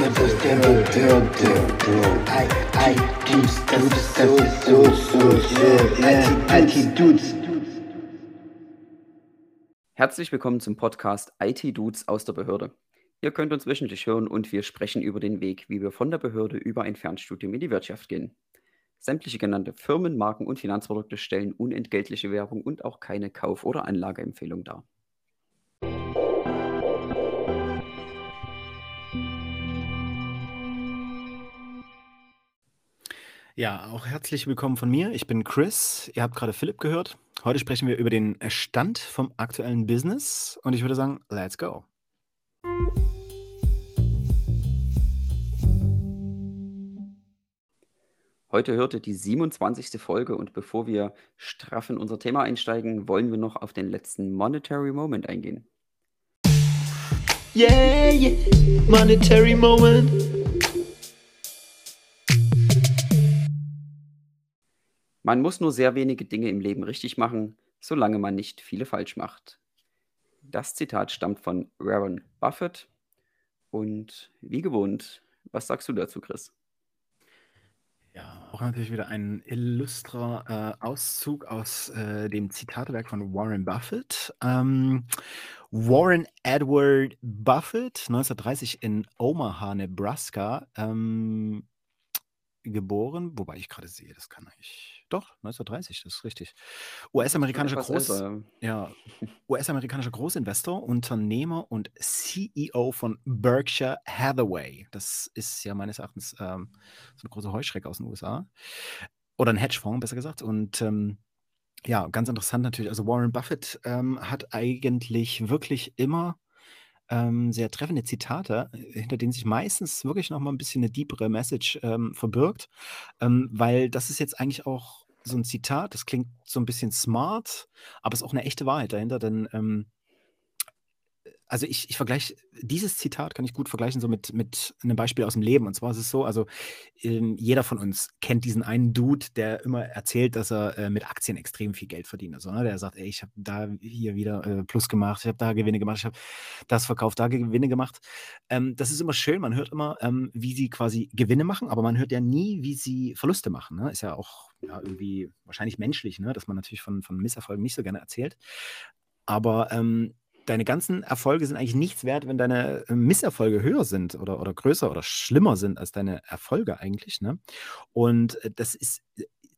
Herzlich willkommen zum Podcast IT-Dudes aus der Behörde. Ihr könnt uns wöchentlich hören und wir sprechen über den Weg, wie wir von der Behörde über ein Fernstudium in die Wirtschaft gehen. Sämtliche genannte Firmen, Marken und Finanzprodukte stellen unentgeltliche Werbung und auch keine Kauf- oder Anlageempfehlung dar. Ja, auch herzlich willkommen von mir. Ich bin Chris. Ihr habt gerade Philipp gehört. Heute sprechen wir über den Stand vom aktuellen Business und ich würde sagen, let's go. Heute hört ihr die 27. Folge und bevor wir straff in unser Thema einsteigen, wollen wir noch auf den letzten Monetary Moment eingehen. Yeah, yeah. Monetary Moment. Man muss nur sehr wenige Dinge im Leben richtig machen, solange man nicht viele falsch macht. Das Zitat stammt von Warren Buffett. Und wie gewohnt, was sagst du dazu, Chris? Ja, auch natürlich wieder ein illustrer Auszug aus dem Zitatewerk von Warren Buffett. Warren Edward Buffett, 1930 in Omaha, Nebraska, geboren, wobei ich gerade sehe, das kann ich. Doch, 1930, das ist richtig. US-amerikanischer Großinvestor, Unternehmer und CEO von Berkshire Hathaway. Das ist ja meines Erachtens so eine große Heuschrecke aus den USA. Oder ein Hedgefonds, besser gesagt. Und ja, ganz interessant natürlich. Also Warren Buffett hat eigentlich wirklich immer sehr treffende Zitate, hinter denen sich meistens wirklich nochmal ein bisschen eine deepere Message verbirgt, weil das ist jetzt eigentlich auch so ein Zitat, das klingt so ein bisschen smart, aber es ist auch eine echte Wahrheit dahinter, denn also ich vergleiche, dieses Zitat kann ich gut vergleichen so mit einem Beispiel aus dem Leben. Und zwar ist es so, also jeder von uns kennt diesen einen Dude, der immer erzählt, dass er mit Aktien extrem viel Geld verdient. Also, ne? Der sagt, ey, ich habe da hier wieder Plus gemacht, ich habe da Gewinne gemacht, ich habe das verkauft, da Gewinne gemacht. Das ist immer schön, man hört immer, wie sie quasi Gewinne machen, aber man hört ja nie, wie sie Verluste machen. Ne? Ist ja auch irgendwie wahrscheinlich menschlich, ne? Dass man natürlich von Misserfolgen nicht so gerne erzählt. Aber deine ganzen Erfolge sind eigentlich nichts wert, wenn deine Misserfolge höher sind oder größer oder schlimmer sind als deine Erfolge eigentlich, ne? Und das ist,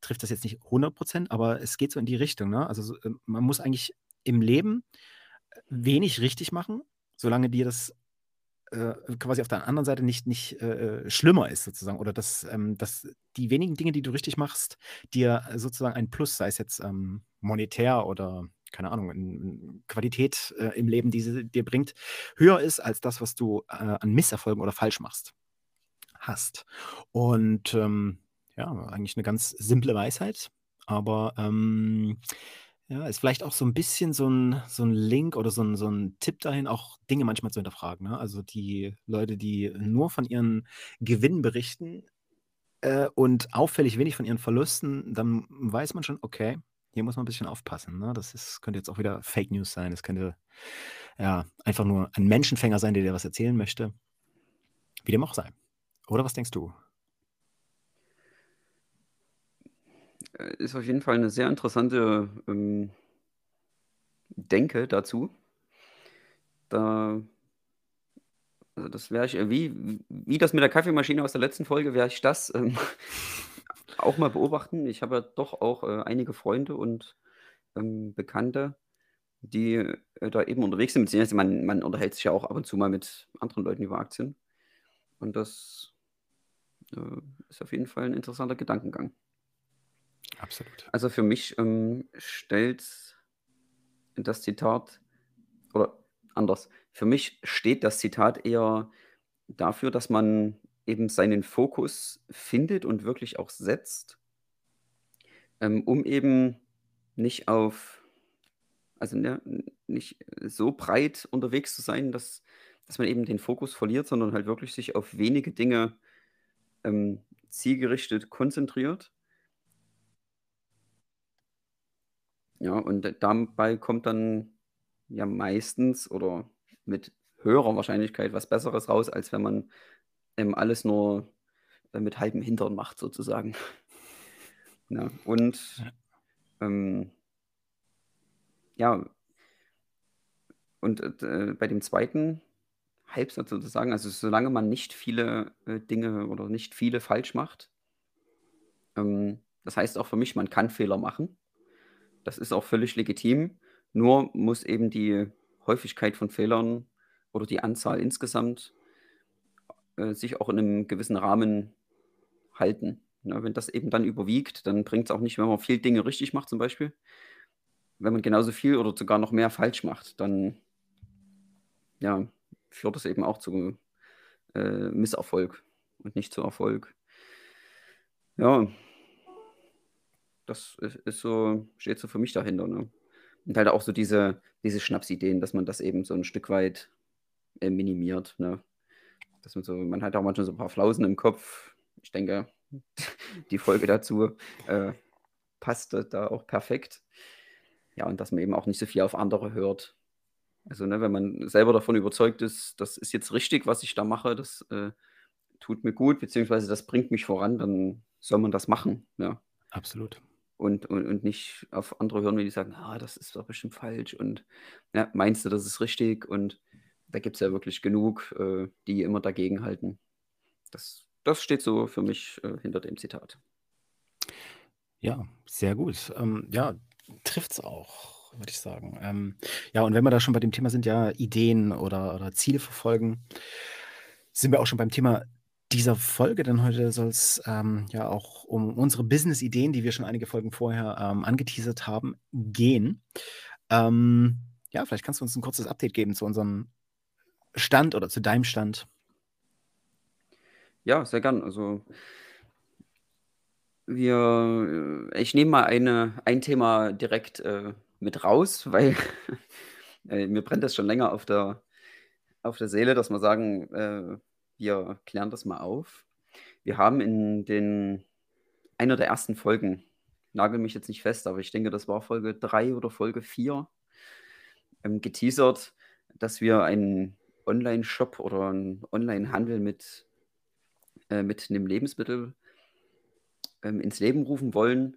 trifft das jetzt nicht 100%, aber es geht so in die Richtung, ne? Also man muss eigentlich im Leben wenig richtig machen, solange dir das quasi auf der anderen Seite nicht schlimmer ist sozusagen, oder dass die wenigen Dinge, die du richtig machst, dir sozusagen ein Plus, sei es jetzt monetär oder keine Ahnung, in Qualität im Leben, die sie dir bringt, höher ist als das, was du an Misserfolgen oder falsch machst, hast. Und ja, eigentlich eine ganz simple Weisheit, aber ja, ist vielleicht auch so ein bisschen so ein Link oder so ein Tipp dahin, auch Dinge manchmal zu hinterfragen, ne? Also die Leute, die nur von ihren Gewinnen berichten und auffällig wenig von ihren Verlusten, dann weiß man schon, okay, hier muss man ein bisschen aufpassen, ne? Das könnte jetzt auch wieder Fake News sein. Das könnte ja einfach nur ein Menschenfänger sein, der dir was erzählen möchte. Wie dem auch sei. Oder was denkst du? Ist auf jeden Fall eine sehr interessante Denke dazu. Also das wäre ich, wie das mit der Kaffeemaschine aus der letzten Folge, wäre ich das auch mal beobachten. Ich habe ja doch auch einige Freunde und Bekannte, die da eben unterwegs sind. Beziehungsweise man unterhält sich ja auch ab und zu mal mit anderen Leuten über Aktien. Und das ist auf jeden Fall ein interessanter Gedankengang. Absolut. Also für mich stellt das Zitat, oder anders, für mich steht das Zitat eher dafür, dass man eben seinen Fokus findet und wirklich auch setzt, um eben nicht nicht so breit unterwegs zu sein, dass man eben den Fokus verliert, sondern halt wirklich sich auf wenige Dinge zielgerichtet konzentriert. Ja, und dabei kommt dann ja meistens oder mit höherer Wahrscheinlichkeit was Besseres raus, als wenn man alles nur mit halbem Hintern macht, sozusagen. Ja, und bei dem zweiten Halbsatz sozusagen, also solange man nicht viele Dinge oder nicht viele falsch macht, das heißt auch für mich, man kann Fehler machen. Das ist auch völlig legitim, nur muss eben die Häufigkeit von Fehlern oder die Anzahl insgesamt sich auch in einem gewissen Rahmen halten. Na, wenn das eben dann überwiegt, dann bringt es auch nicht, wenn man viel Dinge richtig macht zum Beispiel. Wenn man genauso viel oder sogar noch mehr falsch macht, dann ja, führt das eben auch zu Misserfolg und nicht zu Erfolg. Ja, das ist so, steht so für mich dahinter. Ne? Und halt auch so diese Schnapsideen, dass man das eben so ein Stück weit minimiert. Ne? Dass man so, man hat auch manchmal so ein paar Flausen im Kopf. Ich denke, die Folge dazu passt da auch perfekt. Ja, und dass man eben auch nicht so viel auf andere hört. Also, ne, wenn man selber davon überzeugt ist, das ist jetzt richtig, was ich da mache, das tut mir gut, beziehungsweise das bringt mich voran, dann soll man das machen. Ja. Absolut. Und nicht auf andere hören, wenn die sagen, ah, das ist doch bestimmt falsch und ja, meinst du, das ist richtig? Und da gibt es ja wirklich genug, die immer dagegen halten. Das steht so für mich hinter dem Zitat. Ja, sehr gut. Ja, trifft es auch, würde ich sagen. Ja, und wenn wir da schon bei dem Thema sind, ja, Ideen oder Ziele verfolgen, sind wir auch schon beim Thema dieser Folge, denn heute soll es ja auch um unsere Business-Ideen, die wir schon einige Folgen vorher angeteasert haben, gehen. Ja, vielleicht kannst du uns ein kurzes Update geben zu unserem Stand oder zu deinem Stand. Ja, sehr gern. Also ich nehme mal ein Thema direkt mit raus, weil mir brennt das schon länger auf der Seele, dass wir sagen, wir klären das mal auf. Wir haben in einer der ersten Folgen, nagel mich jetzt nicht fest, aber ich denke, das war Folge 3 oder Folge 4, geteasert, dass wir einen Online-Shop oder einen Online-Handel mit einem Lebensmittel ins Leben rufen wollen.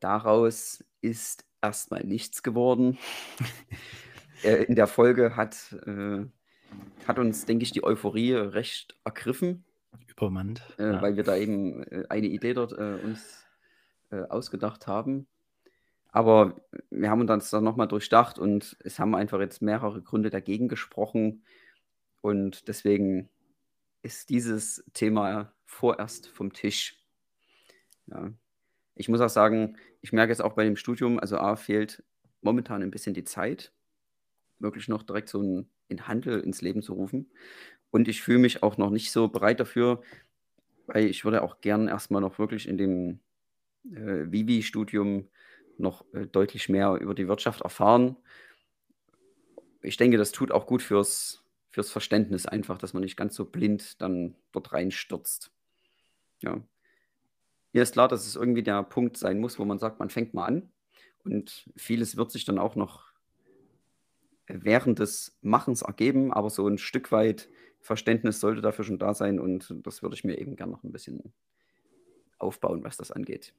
Daraus ist erstmal nichts geworden. In der Folge hat uns, denke ich, die Euphorie recht ergriffen. Übermannt. Ja. Weil wir da eben eine Idee dort uns ausgedacht haben. Aber wir haben uns dann nochmal durchdacht und es haben einfach jetzt mehrere Gründe dagegen gesprochen. Und deswegen ist dieses Thema vorerst vom Tisch. Ja. Ich muss auch sagen, ich merke jetzt auch bei dem Studium, also A, fehlt momentan ein bisschen die Zeit, wirklich noch direkt so einen Handel ins Leben zu rufen. Und ich fühle mich auch noch nicht so bereit dafür, weil ich würde auch gern erstmal noch wirklich in dem Vivi-Studium noch deutlich mehr über die Wirtschaft erfahren. Ich denke, das tut auch gut fürs Verständnis einfach, dass man nicht ganz so blind dann dort reinstürzt. Ja. Mir ist klar, dass es irgendwie der Punkt sein muss, wo man sagt, man fängt mal an und vieles wird sich dann auch noch während des Machens ergeben, aber so ein Stück weit Verständnis sollte dafür schon da sein und das würde ich mir eben gerne noch ein bisschen aufbauen, was das angeht.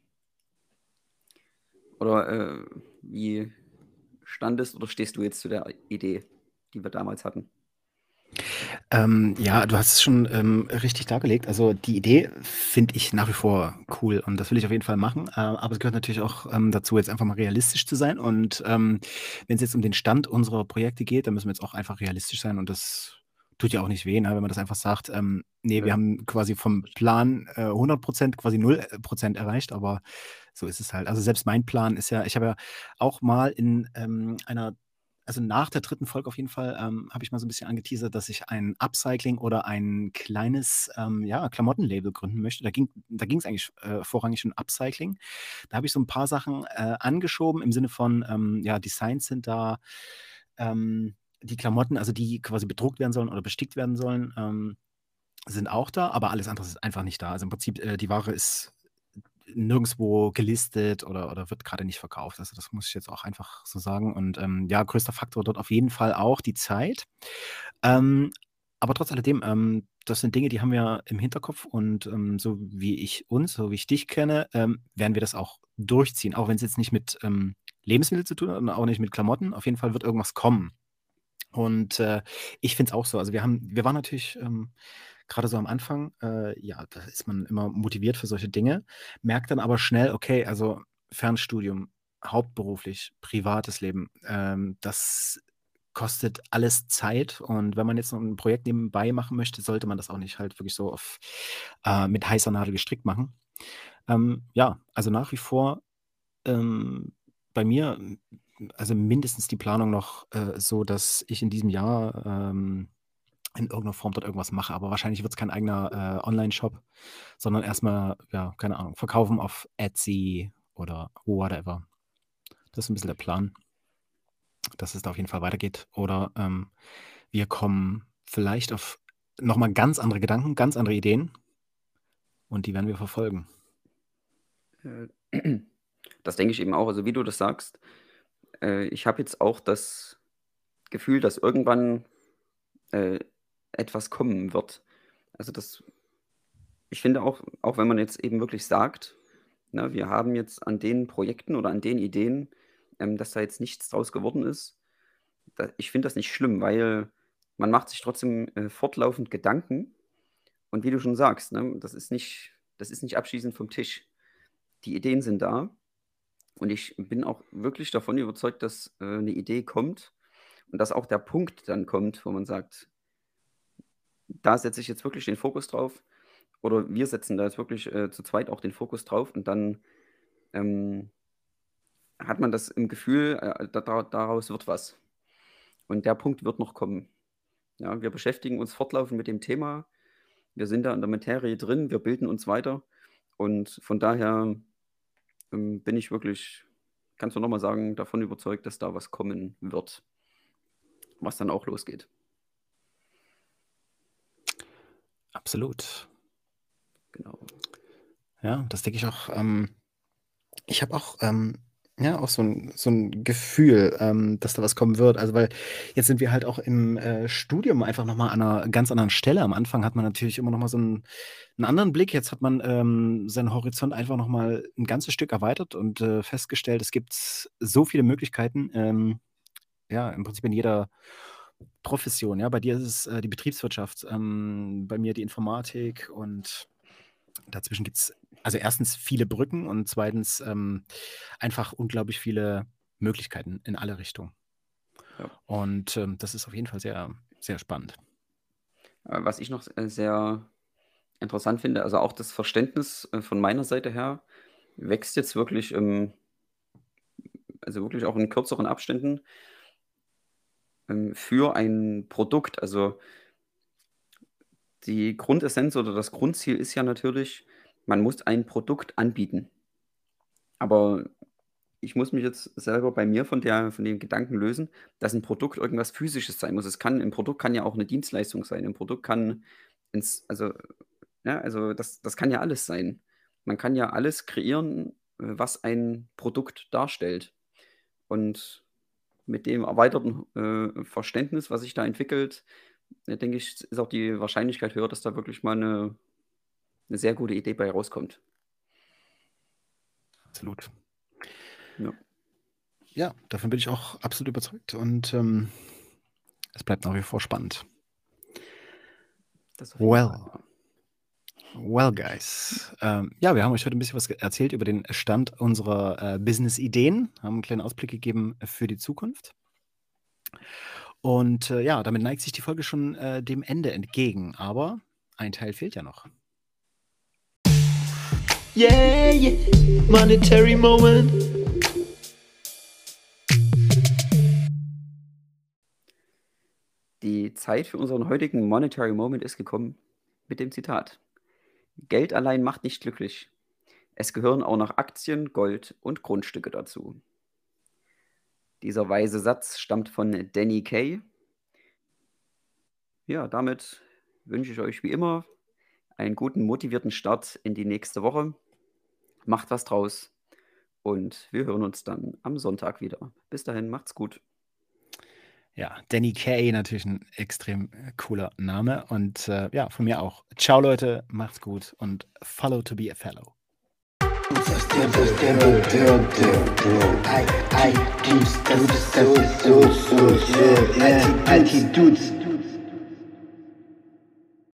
Oder wie standest oder stehst du jetzt zu der Idee, die wir damals hatten? Ja, du hast es schon richtig dargelegt. Also die Idee finde ich nach wie vor cool und das will ich auf jeden Fall machen. Aber es gehört natürlich auch dazu, jetzt einfach mal realistisch zu sein. Und wenn es jetzt um den Stand unserer Projekte geht, dann müssen wir jetzt auch einfach realistisch sein. Und das tut ja auch nicht weh, ne, wenn man das einfach sagt, nee, wir haben quasi vom Plan 100%, quasi 0% erreicht, aber so ist es halt. Also selbst mein Plan ist ja, ich habe ja auch mal in also nach der dritten Folge auf jeden Fall habe ich mal so ein bisschen angeteasert, dass ich ein Upcycling oder ein kleines Klamottenlabel gründen möchte. Da ging es eigentlich vorrangig um Upcycling. Da habe ich so ein paar Sachen angeschoben im Sinne von, Designs sind da, die Klamotten, also die quasi bedruckt werden sollen oder bestickt werden sollen, sind auch da, aber alles andere ist einfach nicht da. Also im Prinzip, die Ware ist nirgendwo gelistet oder wird gerade nicht verkauft. Also das muss ich jetzt auch einfach so sagen. Und größter Faktor dort auf jeden Fall auch die Zeit. Aber trotz alledem, das sind Dinge, die haben wir im Hinterkopf und so wie ich dich kenne, werden wir das auch durchziehen, auch wenn es jetzt nicht mit Lebensmitteln zu tun hat und auch nicht mit Klamotten. Auf jeden Fall wird irgendwas kommen. Und ich finde es auch so. Also wir waren natürlich gerade so am Anfang, da ist man immer motiviert für solche Dinge, merkt dann aber schnell, okay, also Fernstudium, hauptberuflich, privates Leben, das kostet alles Zeit, und wenn man jetzt noch ein Projekt nebenbei machen möchte, sollte man das auch nicht halt wirklich so auf mit heißer Nadel gestrickt machen. Also nach wie vor bei mir, also mindestens die Planung noch so, dass ich in diesem Jahr in irgendeiner Form dort irgendwas mache, aber wahrscheinlich wird es kein eigener Online-Shop, sondern erstmal, keine Ahnung, verkaufen auf Etsy oder whatever. Das ist ein bisschen der Plan, dass es da auf jeden Fall weitergeht. Oder wir kommen vielleicht auf nochmal ganz andere Gedanken, ganz andere Ideen, und die werden wir verfolgen. Das denke ich eben auch. Also wie du das sagst, ich habe jetzt auch das Gefühl, dass irgendwann etwas kommen wird. Also das, ich finde auch wenn man jetzt eben wirklich sagt, na, wir haben jetzt an den Projekten oder an den Ideen, dass da jetzt nichts draus geworden ist. Ich finde das nicht schlimm, weil man macht sich trotzdem fortlaufend Gedanken. Und wie du schon sagst, ne, das ist nicht abschließend vom Tisch. Die Ideen sind da. Und ich bin auch wirklich davon überzeugt, dass eine Idee kommt und dass auch der Punkt dann kommt, wo man sagt, da setze ich jetzt wirklich den Fokus drauf. Oder wir setzen da jetzt wirklich zu zweit auch den Fokus drauf, und dann hat man das im Gefühl, daraus wird was. Und der Punkt wird noch kommen. Ja, wir beschäftigen uns fortlaufend mit dem Thema. Wir sind da in der Materie drin, wir bilden uns weiter. Und von daher bin ich wirklich, kannst du nochmal sagen, davon überzeugt, dass da was kommen wird, was dann auch losgeht. Absolut. Genau. Ja, das denke ich auch. Ich habe auch auch so ein Gefühl, dass da was kommen wird. Also weil jetzt sind wir halt auch im Studium einfach nochmal an einer ganz anderen Stelle. Am Anfang hat man natürlich immer nochmal so einen anderen Blick. Jetzt hat man seinen Horizont einfach nochmal ein ganzes Stück erweitert und festgestellt, es gibt so viele Möglichkeiten. Im Prinzip in jeder Profession. Ja, bei dir ist es die Betriebswirtschaft, bei mir die Informatik, und dazwischen gibt es also erstens viele Brücken und zweitens einfach unglaublich viele Möglichkeiten in alle Richtungen. Ja. Und das ist auf jeden Fall sehr, sehr spannend. Was ich noch sehr interessant finde, also auch das Verständnis von meiner Seite her wächst jetzt wirklich, also wirklich auch in kürzeren Abständen für ein Produkt, also die Grundessenz oder das Grundziel ist ja natürlich, man muss ein Produkt anbieten. Aber ich muss mich jetzt selber bei mir von dem Gedanken lösen, dass ein Produkt irgendwas Physisches sein muss. Ein Produkt kann ja auch eine Dienstleistung sein. Ein Produkt kann, das kann ja alles sein. Man kann ja alles kreieren, was ein Produkt darstellt. Und mit dem erweiterten Verständnis, was sich da entwickelt, denke ich, ist auch die Wahrscheinlichkeit höher, dass da wirklich mal eine sehr gute Idee bei rauskommt. Absolut. Ja, davon bin ich auch absolut überzeugt, und es bleibt nach wie vor spannend. Well, guys. Wir haben euch heute ein bisschen was erzählt über den Stand unserer Business-Ideen, haben einen kleinen Ausblick gegeben für die Zukunft. Und damit neigt sich die Folge schon dem Ende entgegen. Aber ein Teil fehlt ja noch. Yeah, yeah. Monetary Moment. Die Zeit für unseren heutigen Monetary Moment ist gekommen mit dem Zitat: Geld allein macht nicht glücklich. Es gehören auch noch Aktien, Gold und Grundstücke dazu. Dieser weise Satz stammt von Danny Kay. Ja, damit wünsche ich euch wie immer einen guten, motivierten Start in die nächste Woche. Macht was draus, und wir hören uns dann am Sonntag wieder. Bis dahin, macht's gut. Ja, Danny Kay, natürlich ein extrem cooler Name. Und ja, von mir auch. Ciao, Leute, macht's gut und follow to be a fellow. IT Dudes.